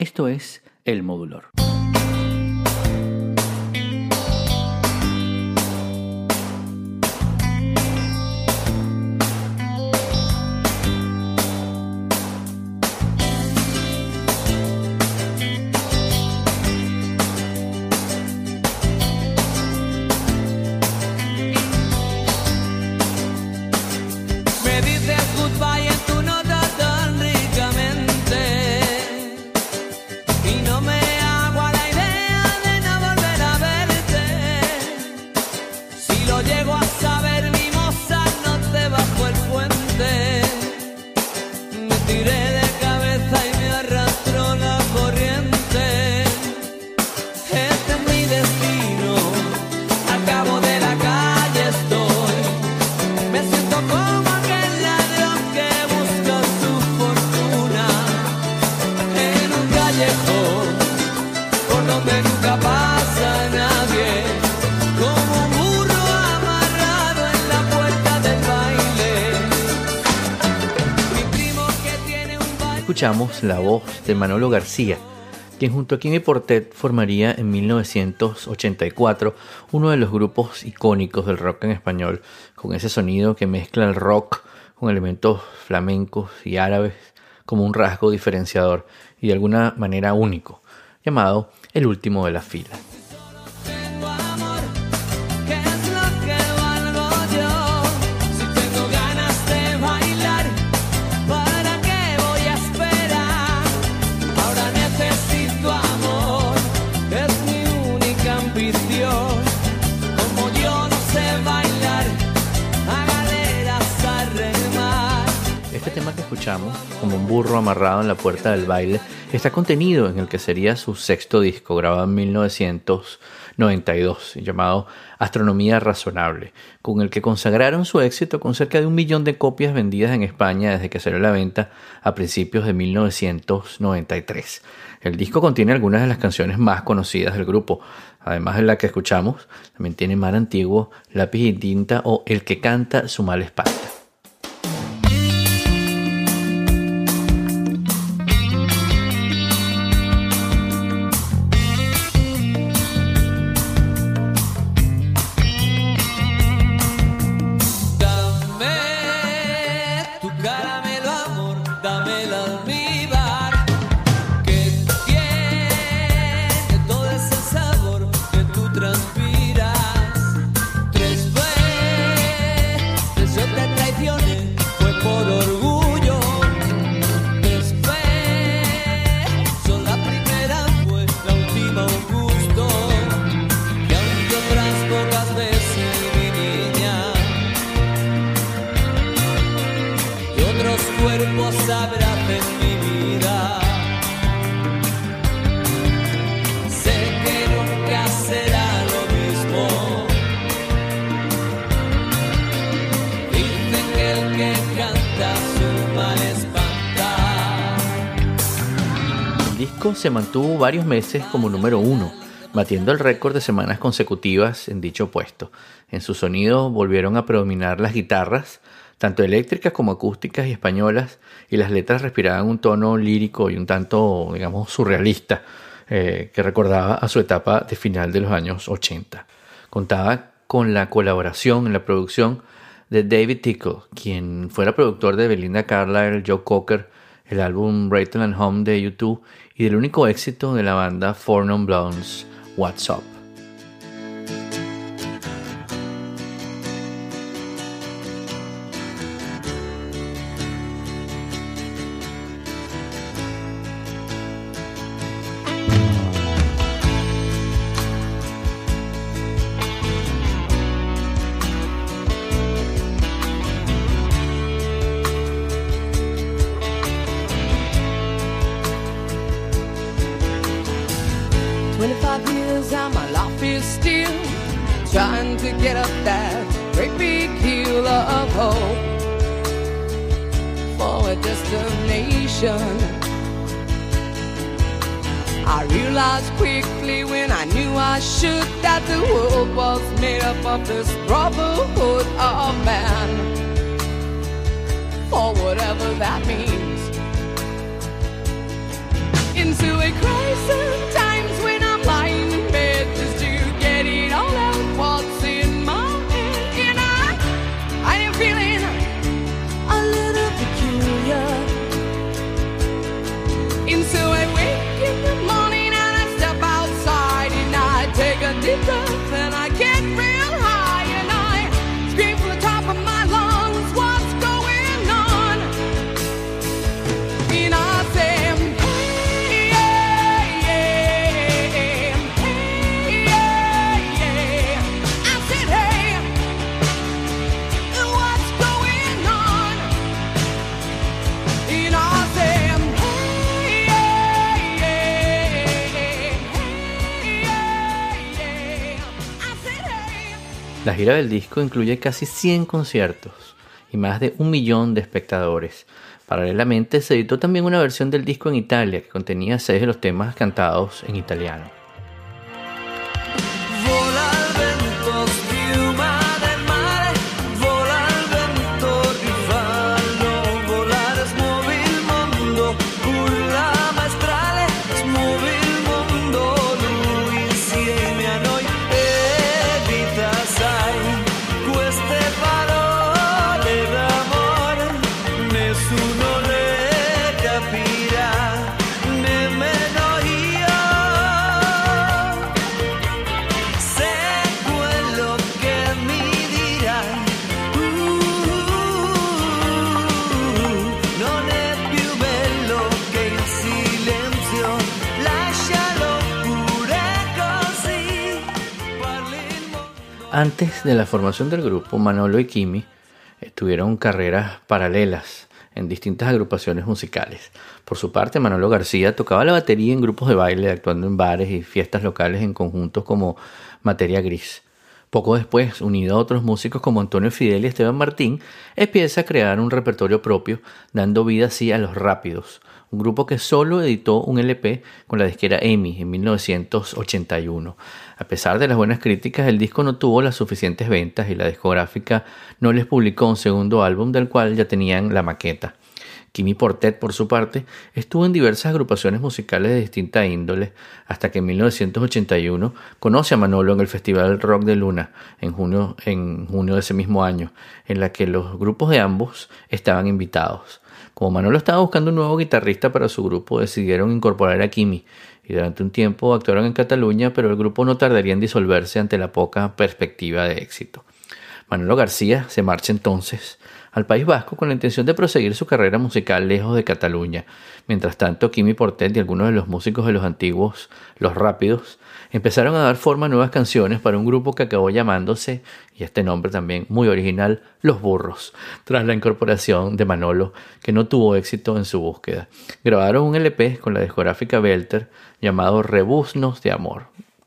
Esto es El Modulor. Escuchamos la voz de Manolo García, quien junto a Quimi Portet formaría en 1984 uno de los grupos icónicos del rock en español, con ese sonido que mezcla el rock con elementos flamencos y árabes como un rasgo diferenciador y de alguna manera único, llamado El Último de la Fila. Como un burro amarrado en la puerta del baile, está contenido en el que sería su sexto disco, grabado en 1992, llamado Astronomía Razonable, con el que consagraron su éxito con cerca de 1 millón de copias vendidas en España desde que salió a la venta a principios de 1993. El disco contiene algunas de las canciones más conocidas del grupo, además de la que escuchamos, también tiene Mar Antiguo, Lápiz y Tinta o El que canta su mal espanta. Se mantuvo varios meses como número uno, batiendo el récord de semanas consecutivas en dicho puesto. En su sonido volvieron a predominar las guitarras, tanto eléctricas como acústicas y españolas, y las letras respiraban un tono lírico y un tanto, digamos, surrealista, que recordaba a su etapa de final de los años 80. Contaba con la colaboración en la producción de David Tickle, quien fuera productor de Belinda Carlisle, Joe Cocker, el álbum Rattle and Hum de U2 y del único éxito de la banda Four Non Blondes, What's Up. Into a La gira del disco incluye casi 100 conciertos y más de 1 millón de espectadores. Paralelamente se editó también una versión del disco en Italia que contenía 6 de los temas cantados en italiano. Antes de la formación del grupo, Manolo y Quimi tuvieron carreras paralelas en distintas agrupaciones musicales. Por su parte, Manolo García tocaba la batería en grupos de baile, actuando en bares y fiestas locales en conjuntos como Materia Gris. Poco después, unido a otros músicos como Antonio Fidel y Esteban Martín, empieza a crear un repertorio propio, dando vida así a Los Rápidos, un grupo que solo editó un LP con la disquera EMI en 1981. A pesar de las buenas críticas, el disco no tuvo las suficientes ventas y la discográfica no les publicó un segundo álbum del cual ya tenían la maqueta. Quimi Portet, por su parte, estuvo en diversas agrupaciones musicales de distinta índole hasta que en 1981 conoce a Manolo en el Festival Rock de Luna en junio de ese mismo año, en la que los grupos de ambos estaban invitados. Como Manolo estaba buscando un nuevo guitarrista para su grupo, decidieron incorporar a Quimi. Y durante un tiempo actuaron en Cataluña, pero el grupo no tardaría en disolverse ante la poca perspectiva de éxito. Manolo García se marcha entonces al País Vasco con la intención de proseguir su carrera musical lejos de Cataluña. Mientras tanto, Quimi Portet y algunos de los músicos de los antiguos Los Rápidos empezaron a dar forma a nuevas canciones para un grupo que acabó llamándose, y este nombre también muy original, Los Burros, tras la incorporación de Manolo, que no tuvo éxito en su búsqueda. Grabaron un LP con la discográfica Belter llamado Rebusnos de Amor,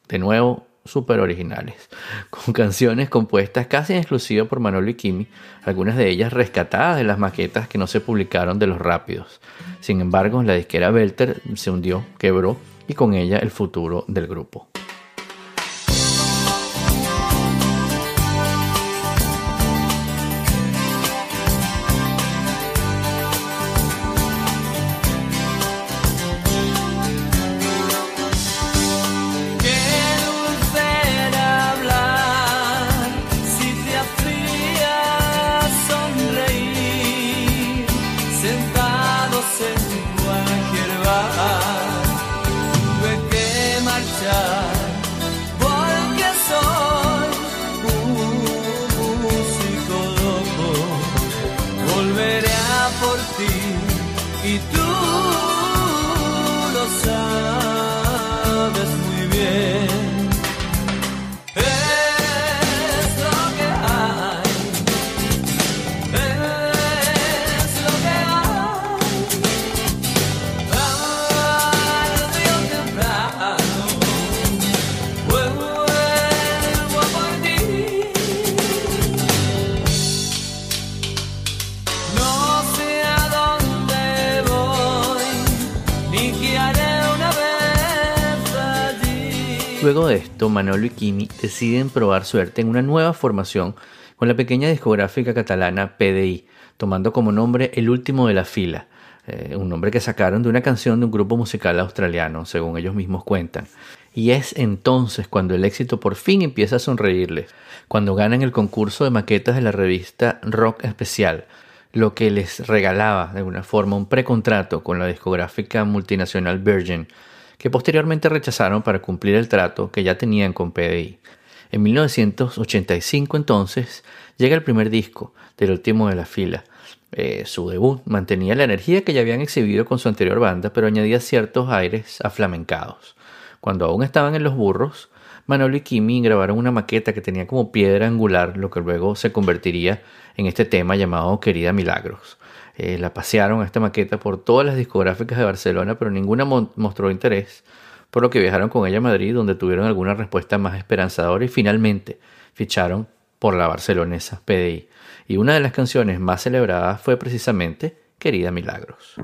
de nuevo súper originales, con canciones compuestas casi en exclusiva por Manolo y Quimi, algunas de ellas rescatadas de las maquetas que no se publicaron de Los Rápidos. Sin embargo, la disquera Belter se hundió, quebró, y con ella el futuro del grupo. Luego de esto, Manolo y Quimi deciden probar suerte en una nueva formación con la pequeña discográfica catalana PDI, tomando como nombre El Último de la Fila, un nombre que sacaron de una canción de un grupo musical australiano, según ellos mismos cuentan. Y es entonces cuando el éxito por fin empieza a sonreírles, cuando ganan el concurso de maquetas de la revista Rock Especial, lo que les regalaba de alguna forma un precontrato con la discográfica multinacional Virgin, que posteriormente rechazaron para cumplir el trato que ya tenían con PDI. En 1985 entonces llega el primer disco del Último de la Fila. Su debut mantenía la energía que ya habían exhibido con su anterior banda, pero añadía ciertos aires aflamencados. Cuando aún estaban en Los Burros, Manolo y Quimi grabaron una maqueta que tenía como piedra angular lo que luego se convertiría en este tema llamado Querida Milagros. La pasearon a esta maqueta por todas las discográficas de Barcelona, pero ninguna mostró interés, por lo que viajaron con ella a Madrid, donde tuvieron alguna respuesta más esperanzadora y finalmente ficharon por la barcelonesa PDI, y una de las canciones más celebradas fue precisamente Querida Milagros.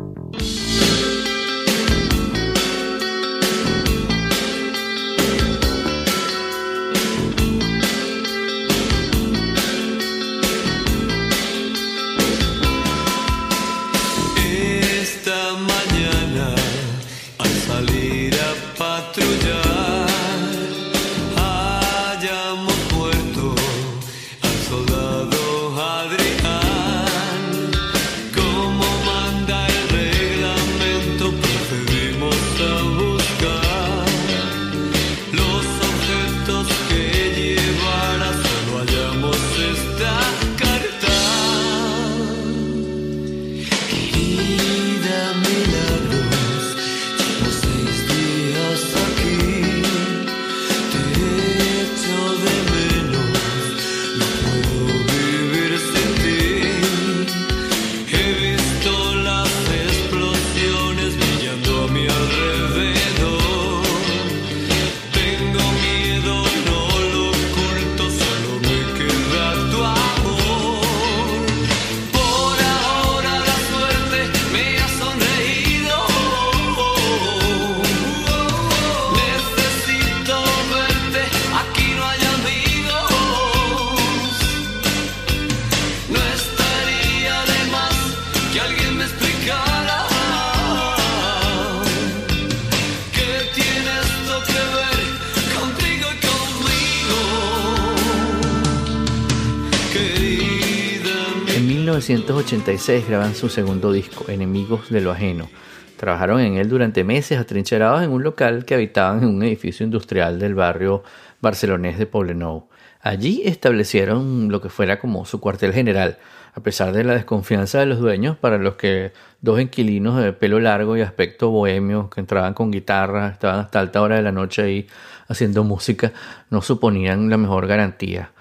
En 1986 graban su segundo disco, Enemigos de lo Ajeno. Trabajaron en él durante meses atrincherados en un local que habitaban en un edificio industrial del barrio barcelonés de Poblenou. Allí establecieron lo que fuera como su cuartel general, a pesar de la desconfianza de los dueños, para los que dos inquilinos de pelo largo y aspecto bohemio que entraban con guitarra, estaban hasta alta hora de la noche ahí haciendo música, no suponían la mejor garantía.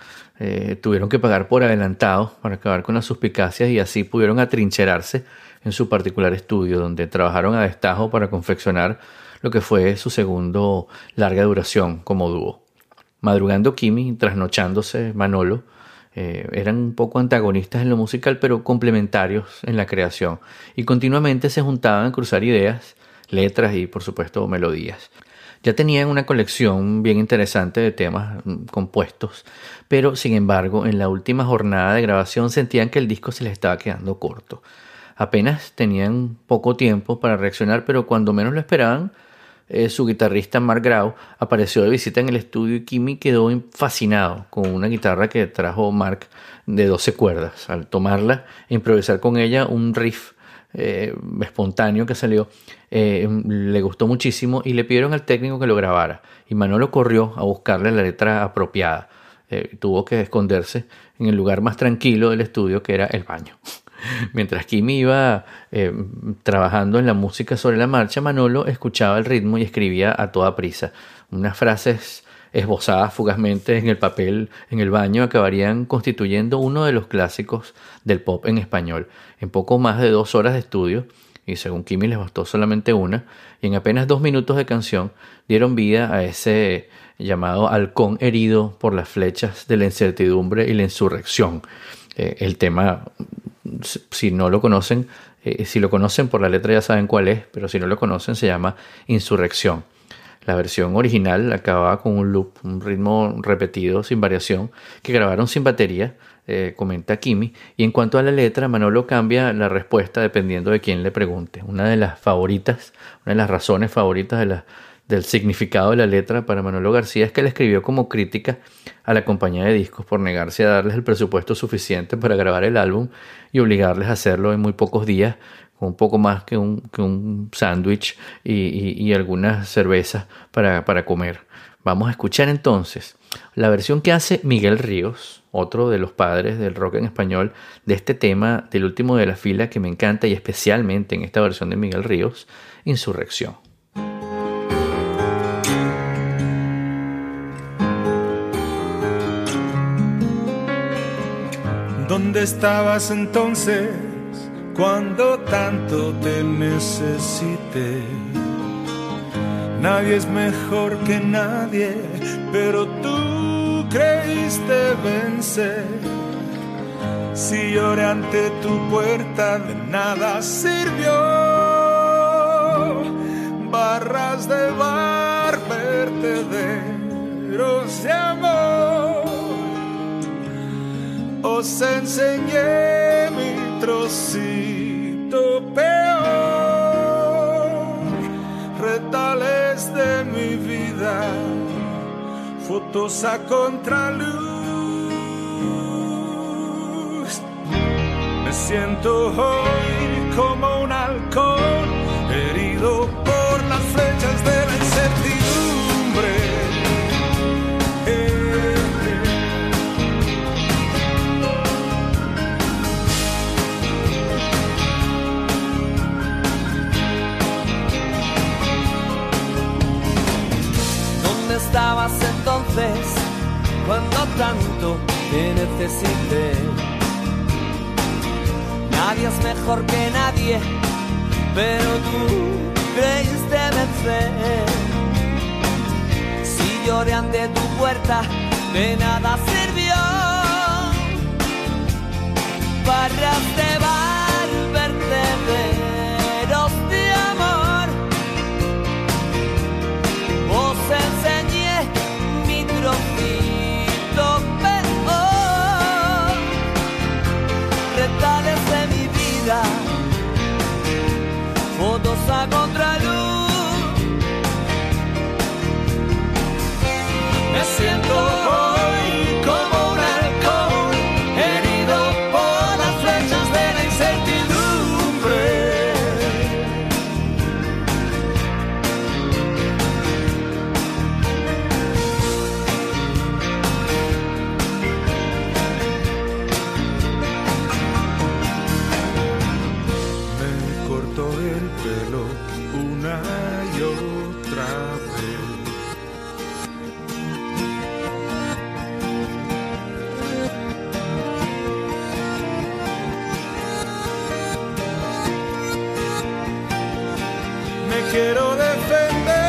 Tuvieron que pagar por adelantado para acabar con las suspicacias y así pudieron atrincherarse en su particular estudio, donde trabajaron a destajo para confeccionar lo que fue su segundo larga duración como dúo. Madrugando Quimi, trasnochándose Manolo, eran un poco antagonistas en lo musical pero complementarios en la creación, y continuamente se juntaban a cruzar ideas, letras y por supuesto melodías. Ya tenían una colección bien interesante de temas compuestos, pero sin embargo en la última jornada de grabación sentían que el disco se les estaba quedando corto. Apenas tenían poco tiempo para reaccionar, pero cuando menos lo esperaban, su guitarrista Mark Grau apareció de visita en el estudio y Quimi quedó fascinado con una guitarra que trajo Mark de 12 cuerdas. Al tomarla e improvisar con ella un riff espontáneo que salió, le gustó muchísimo y le pidieron al técnico que lo grabara, y Manolo corrió a buscarle la letra apropiada. Tuvo que esconderse en el lugar más tranquilo del estudio, que era el baño. Mientras Quimi iba trabajando en la música sobre la marcha, Manolo escuchaba el ritmo y escribía a toda prisa. Unas frases esbozadas fugazmente en el papel en el baño acabarían constituyendo uno de los clásicos del pop en español. En poco más de 2 horas de estudio, y según Quimi les bastó solamente una, y en apenas 2 minutos de canción dieron vida a ese llamado halcón herido por las flechas de la incertidumbre y la insurrección. El tema, si no lo conocen, si lo conocen por la letra ya saben cuál es, pero si no lo conocen se llama Insurrección. La versión original acababa con un loop, un ritmo repetido sin variación, que grabaron sin batería, comenta Quimi. Y en cuanto a la letra, Manolo cambia la respuesta dependiendo de quién le pregunte. Una de las razones favoritas del significado de la letra para Manolo García es que la escribió como crítica a la compañía de discos por negarse a darles el presupuesto suficiente para grabar el álbum y obligarles a hacerlo en muy pocos días, un poco más que un sándwich y algunas cervezas para comer. Vamos a escuchar entonces la versión que hace Miguel Ríos, otro de los padres del rock en español, de este tema del último de la fila que me encanta, y especialmente en esta versión de Miguel Ríos, Insurrección. ¿Dónde estabas entonces? Cuando tanto te necesité, nadie es mejor que nadie, pero tú tú creíste vencer. Si lloré ante tu puerta, de nada sirvió. Barras de bar, vertederos de amor. Os enseñé mi trocito peor. Retales de mi vida, fotos a contraluz. Me siento hoy como un halcón herido por las flechas de la incertidumbre. ¿Dónde estabas entonces cuando tanto te necesité? Nadie es mejor que nadie, pero tú creíste vencer. Si lloré ante tu puerta, de nada sirvió. Barras de bar, vertederos de amor. Os enseñé mi trocito peor. Retales de mi vida, fotos a contraluz. Me siento hoy como un halcón herido por las flechas de la incertidumbre. Me cortó el pelo una y otra vez. Me quiero defender.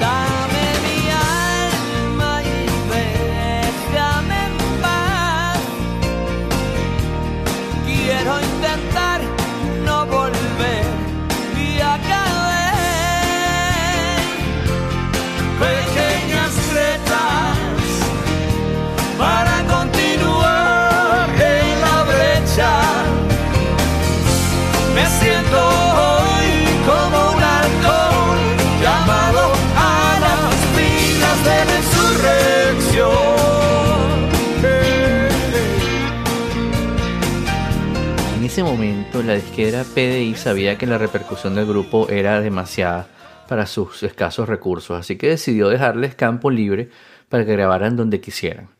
Dame mi alma y déjame en paz. Quiero intentar no volver y a caer. Pequeñas tretas para continuar en la brecha. Me siento hoy como un halcón llamado a las filas de la insurrección. En ese momento, la disquera PDI sabía que la repercusión del grupo era demasiada para sus escasos recursos, así que decidió dejarles campo libre para que grabaran donde quisieran.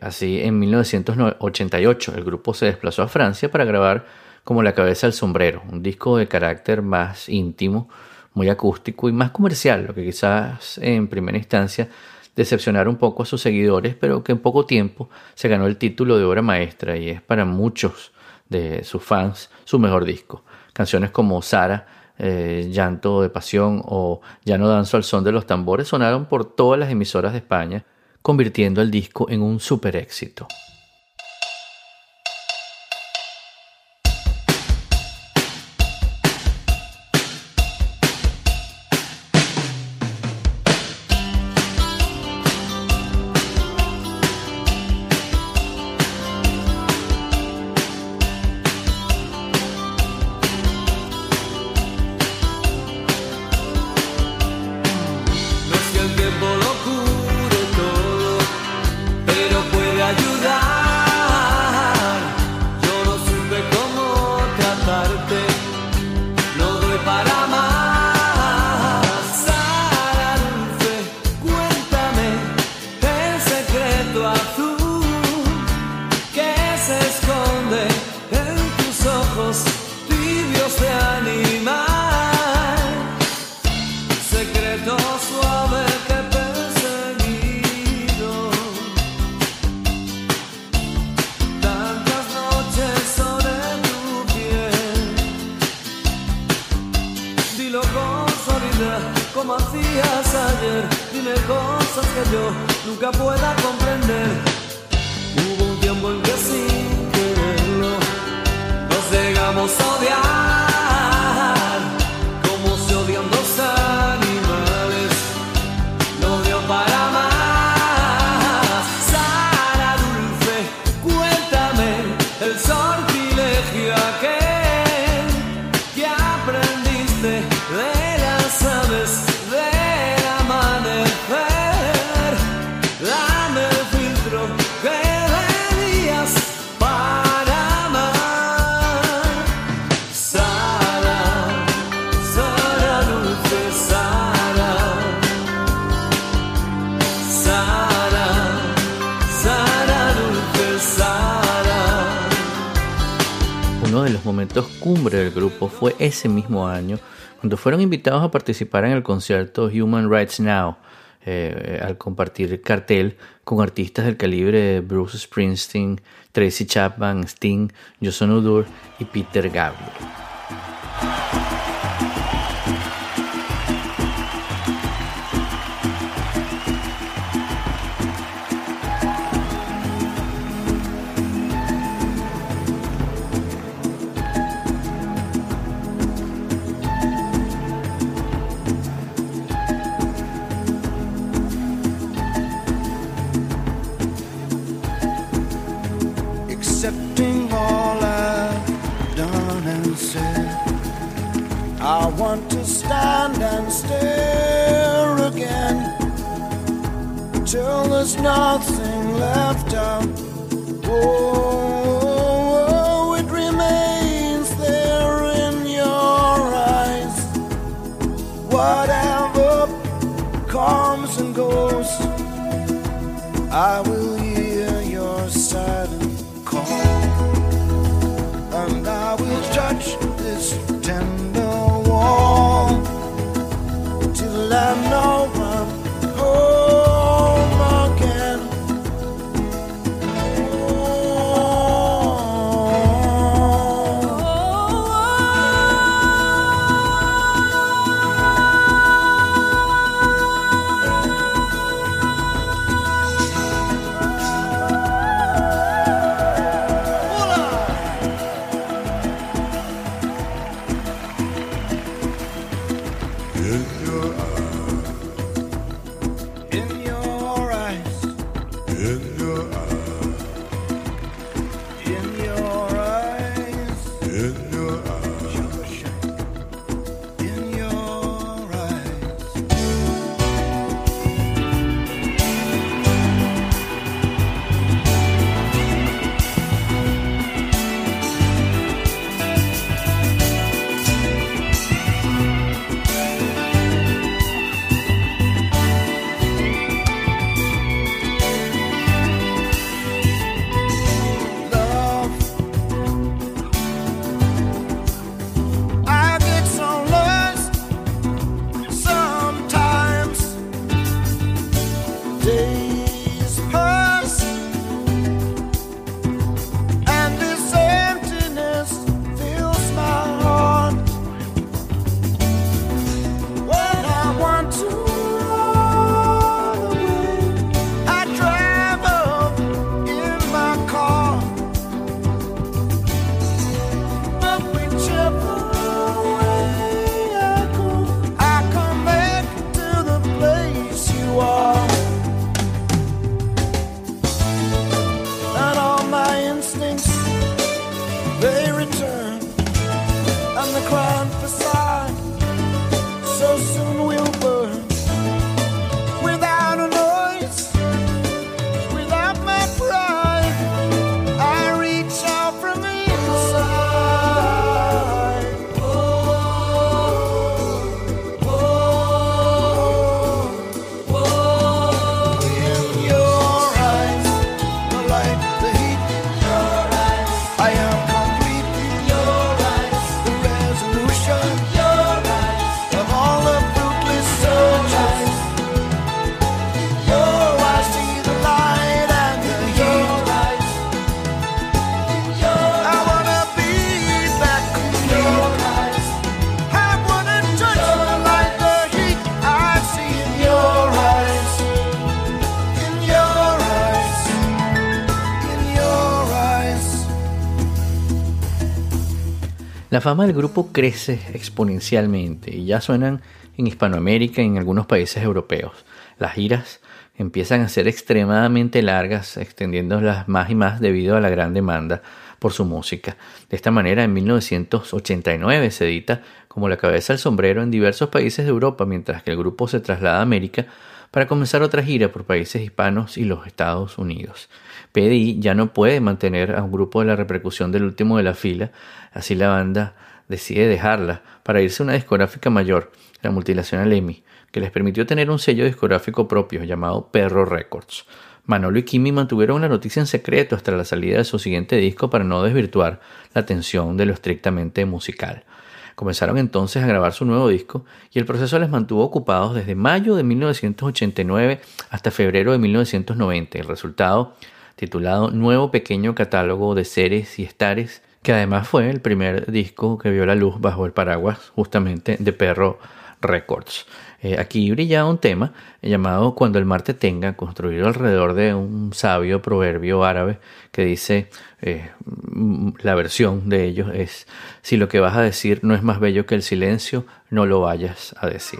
Así, en 1988, el grupo se desplazó a Francia para grabar como La Cabeza al Sombrero, un disco de carácter más íntimo, muy acústico y más comercial, lo que quizás en primera instancia decepcionara un poco a sus seguidores, pero que en poco tiempo se ganó el título de obra maestra y es para muchos de sus fans su mejor disco. Canciones como Sara, Llanto de Pasión o Ya no danzo al son de los tambores sonaron por todas las emisoras de España, convirtiendo el disco en un super éxito. Tiempo lo cura todo, pero puede ayudar. como hacías ayer. Dime cosas que yo nunca pueda comprender. Hubo un tiempo en que sin quererlo nos llegamos a odiar, como se odian dos animales. No odio para más. Sara Dulce, cuéntame el sortilegio aquel que aprendiste de las aves. Momentos cumbre del grupo fue ese mismo año cuando fueron invitados a participar en el concierto Human Rights Now al compartir cartel con artistas del calibre de Bruce Springsteen, Tracy Chapman, Sting, Jason Udour y Peter Gabriel. I want to stand and stare again till there's nothing left out. Oh, it remains there in your eyes. Whatever comes and goes, I will hear your silent call, and I will judge this tender wall till I know I'm home again. Revolution. La fama del grupo crece exponencialmente y ya suenan en Hispanoamérica y en algunos países europeos. Las giras empiezan a ser extremadamente largas, extendiéndolas más y más debido a la gran demanda por su música. De esta manera, en 1989 se edita Como la Cabeza al Sombrero en diversos países de Europa, mientras que el grupo se traslada a América para comenzar otra gira por países hispanos y los Estados Unidos. PDI ya no puede mantener a un grupo de la repercusión del Último de la Fila, así la banda decide dejarla para irse a una discográfica mayor, la multinacional EMI, que les permitió tener un sello discográfico propio llamado Perro Records. Manolo y Quimi mantuvieron la noticia en secreto hasta la salida de su siguiente disco para no desvirtuar la atención de lo estrictamente musical. Comenzaron entonces a grabar su nuevo disco y el proceso les mantuvo ocupados desde mayo de 1989 hasta febrero de 1990. El resultado, titulado Nuevo Pequeño Catálogo de Seres y Estares, que además fue el primer disco que vio la luz bajo el paraguas justamente de Perro Records. Aquí brillaba un tema llamado Cuando el mar te tenga, construido alrededor de un sabio proverbio árabe que dice, la versión de ellos es: si lo que vas a decir no es más bello que el silencio, no lo vayas a decir.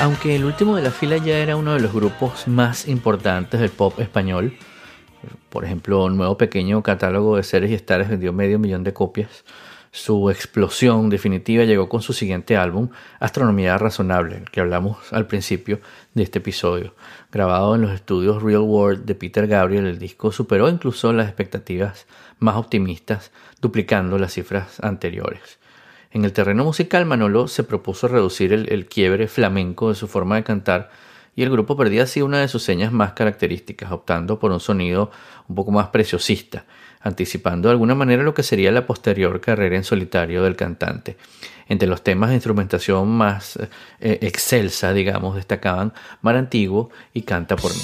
Aunque El Último de la Fila ya era uno de los grupos más importantes del pop español, por ejemplo, un nuevo pequeño catálogo de seres y estares vendió 500,000 de copias, su explosión definitiva llegó con su siguiente álbum, Astronomía Razonable, del que hablamos al principio de este episodio. Grabado en los estudios Real World de Peter Gabriel, el disco superó incluso las expectativas más optimistas, duplicando las cifras anteriores. En el terreno musical, Manolo se propuso reducir el quiebre flamenco de su forma de cantar y el grupo perdía así una de sus señas más características, optando por un sonido un poco más preciosista, anticipando de alguna manera lo que sería la posterior carrera en solitario del cantante. Entre los temas de instrumentación más excelsa, digamos, destacaban Mar Antiguo y Canta por mí.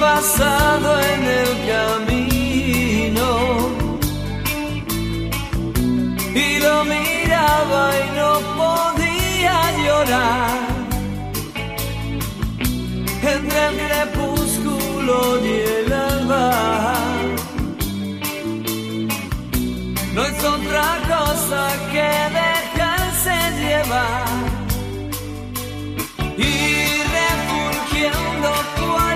Pasado en el camino y lo miraba y no podía llorar entre el crepúsculo y el alba. No es otra cosa que dejarse llevar y refugiando cual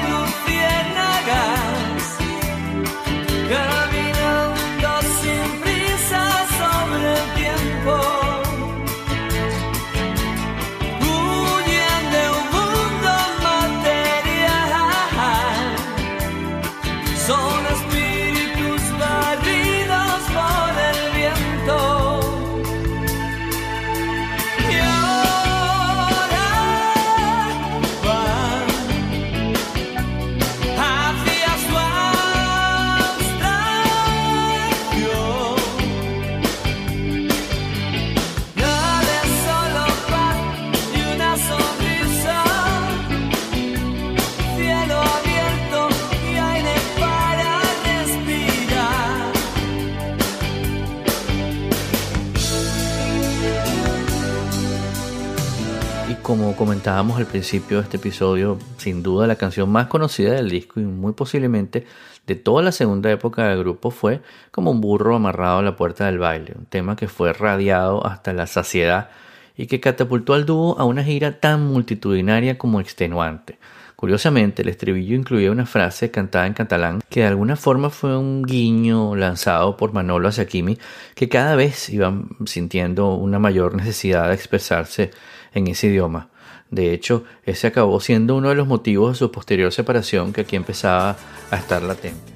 caminando sin prisa sobre el tiempo, huyen de un mundo material como comentábamos al principio de este episodio, sin duda la canción más conocida del disco y muy posiblemente de toda la segunda época del grupo fue Como un burro amarrado a la puerta del baile, un tema que fue radiado hasta la saciedad y que catapultó al dúo a una gira tan multitudinaria como extenuante. Curiosamente, el estribillo incluía una frase cantada en catalán que de alguna forma fue un guiño lanzado por Manolo hacia Quimi, que cada vez iban sintiendo una mayor necesidad de expresarse en ese idioma. De hecho, ese acabó siendo uno de los motivos de su posterior separación, que aquí empezaba a estar latente.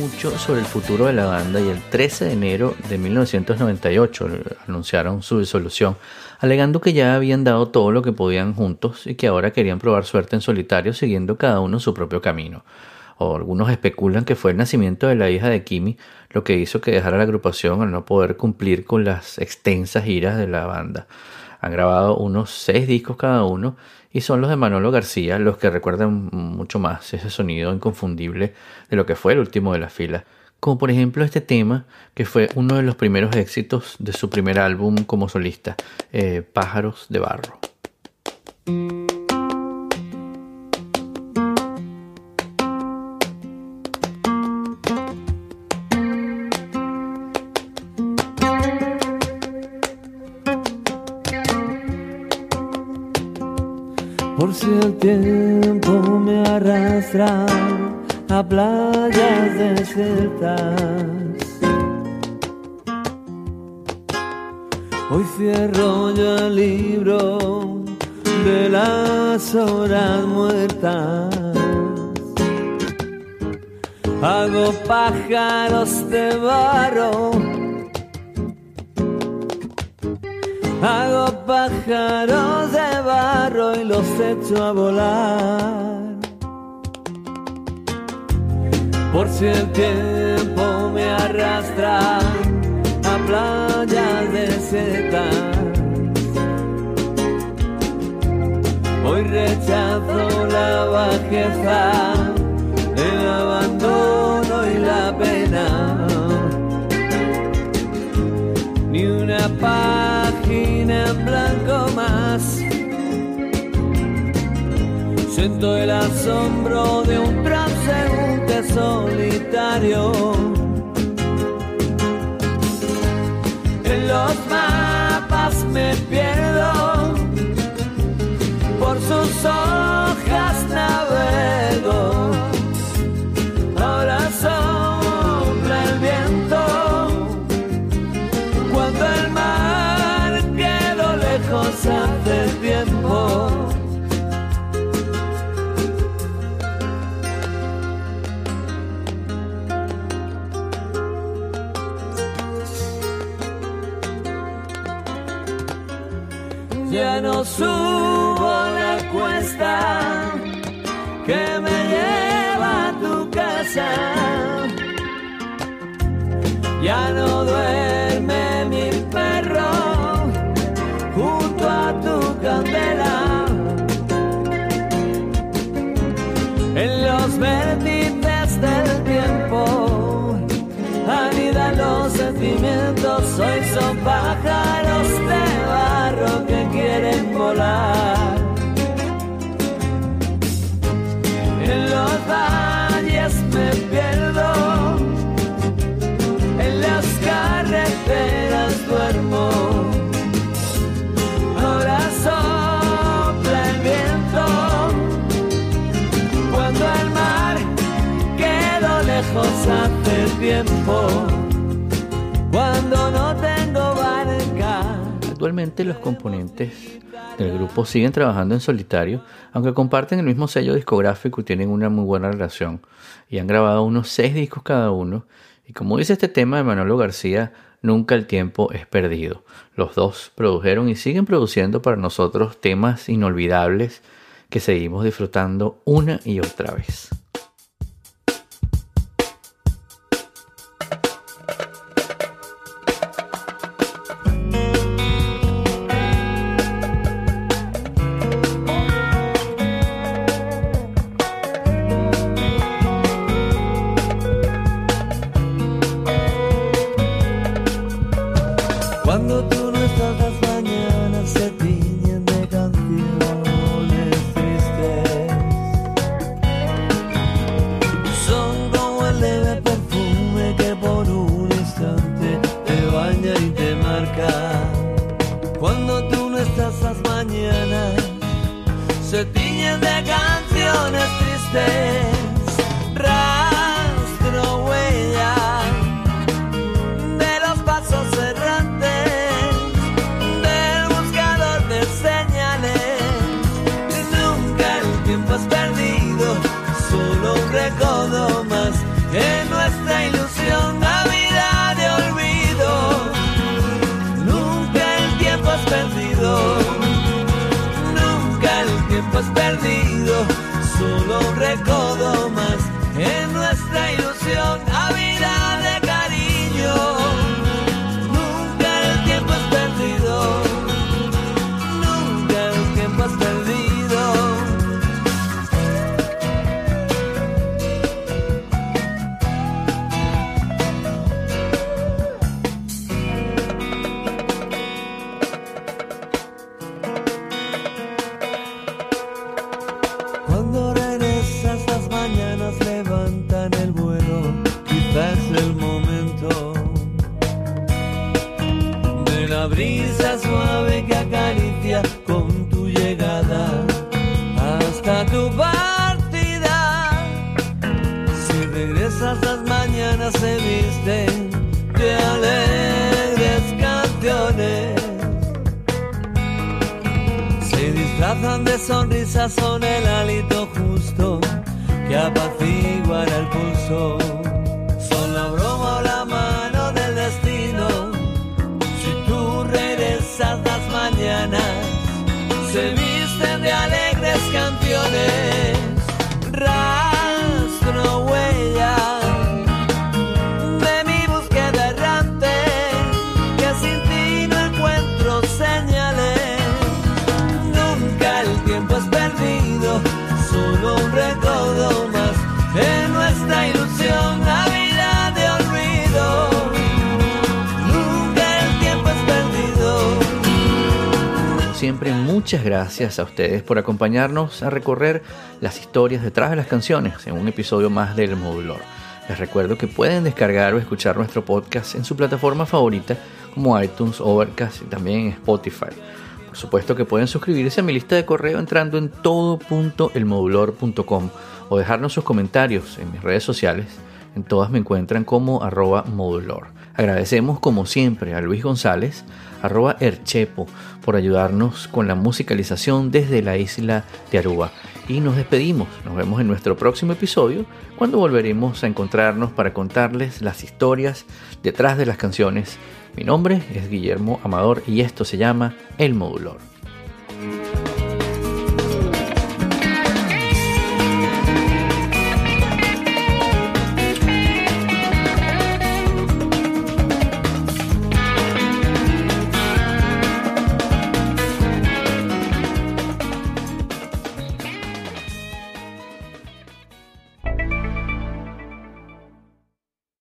Mucho sobre el futuro de la banda y el 13 de enero de 1998 anunciaron su disolución, alegando que ya habían dado todo lo que podían juntos y que ahora querían probar suerte en solitario, siguiendo cada uno su propio camino. O algunos especulan que fue el nacimiento de la hija de Quimi lo que hizo que dejara la agrupación al no poder cumplir con las extensas giras de la banda. Han grabado unos 6 discos cada uno y son los de Manolo García los que recuerdan mucho más ese sonido inconfundible de lo que fue El Último de la Fila. Como por ejemplo este tema, que fue uno de los primeros éxitos de su primer álbum como solista, Pájaros de Barro. Por si el tiempo me arrastra a playas desiertas, hoy cierro yo el libro de las horas muertas. Hago pájaros de barro, hago pájaros de barro y los echo a volar. Por si el tiempo me arrastra a playas desiertas, hoy rechazo la bajeza, el abandono y la pena. Ni una página en blanco más. Siento el asombro de un transeúnte solitario. En los mapas me pierdo, por sus hojas navego. Ahora sopla el viento cuando el mar quedó lejos hace tiempo. Ya no subo la cuesta que me lleva a tu casa, ya no duerme mi perro junto a tu candela. En los vértices del tiempo anidan los sentimientos, hoy son pájaros de barro que quieren volar. En los valles me pierdo, en las carreteras duermo. Ahora sopla el viento cuando el mar quedó lejos hace tiempo, cuando no tengo barca. Actualmente los componentes del grupo siguen trabajando en solitario, aunque comparten el mismo sello discográfico y tienen una muy buena relación, y han grabado unos 6 discos cada uno, y como dice este tema de Manolo García, nunca el tiempo es perdido. Los dos produjeron y siguen produciendo para nosotros temas inolvidables que seguimos disfrutando una y otra vez. Muchas gracias a ustedes por acompañarnos a recorrer las historias detrás de las canciones en un episodio más del Modulor. Les recuerdo que pueden descargar o escuchar nuestro podcast en su plataforma favorita como iTunes, Overcast y también en Spotify. Por supuesto que pueden suscribirse a mi lista de correo entrando en todo.elmodulor.com o dejarnos sus comentarios en mis redes sociales. En todas me encuentran como @modulor. Agradecemos como siempre a Luis González, @erchepo, por ayudarnos con la musicalización desde la isla de Aruba. Y nos despedimos, nos vemos en nuestro próximo episodio, cuando volveremos a encontrarnos para contarles las historias detrás de las canciones. Mi nombre es Guillermo Amador y esto se llama El Modulor.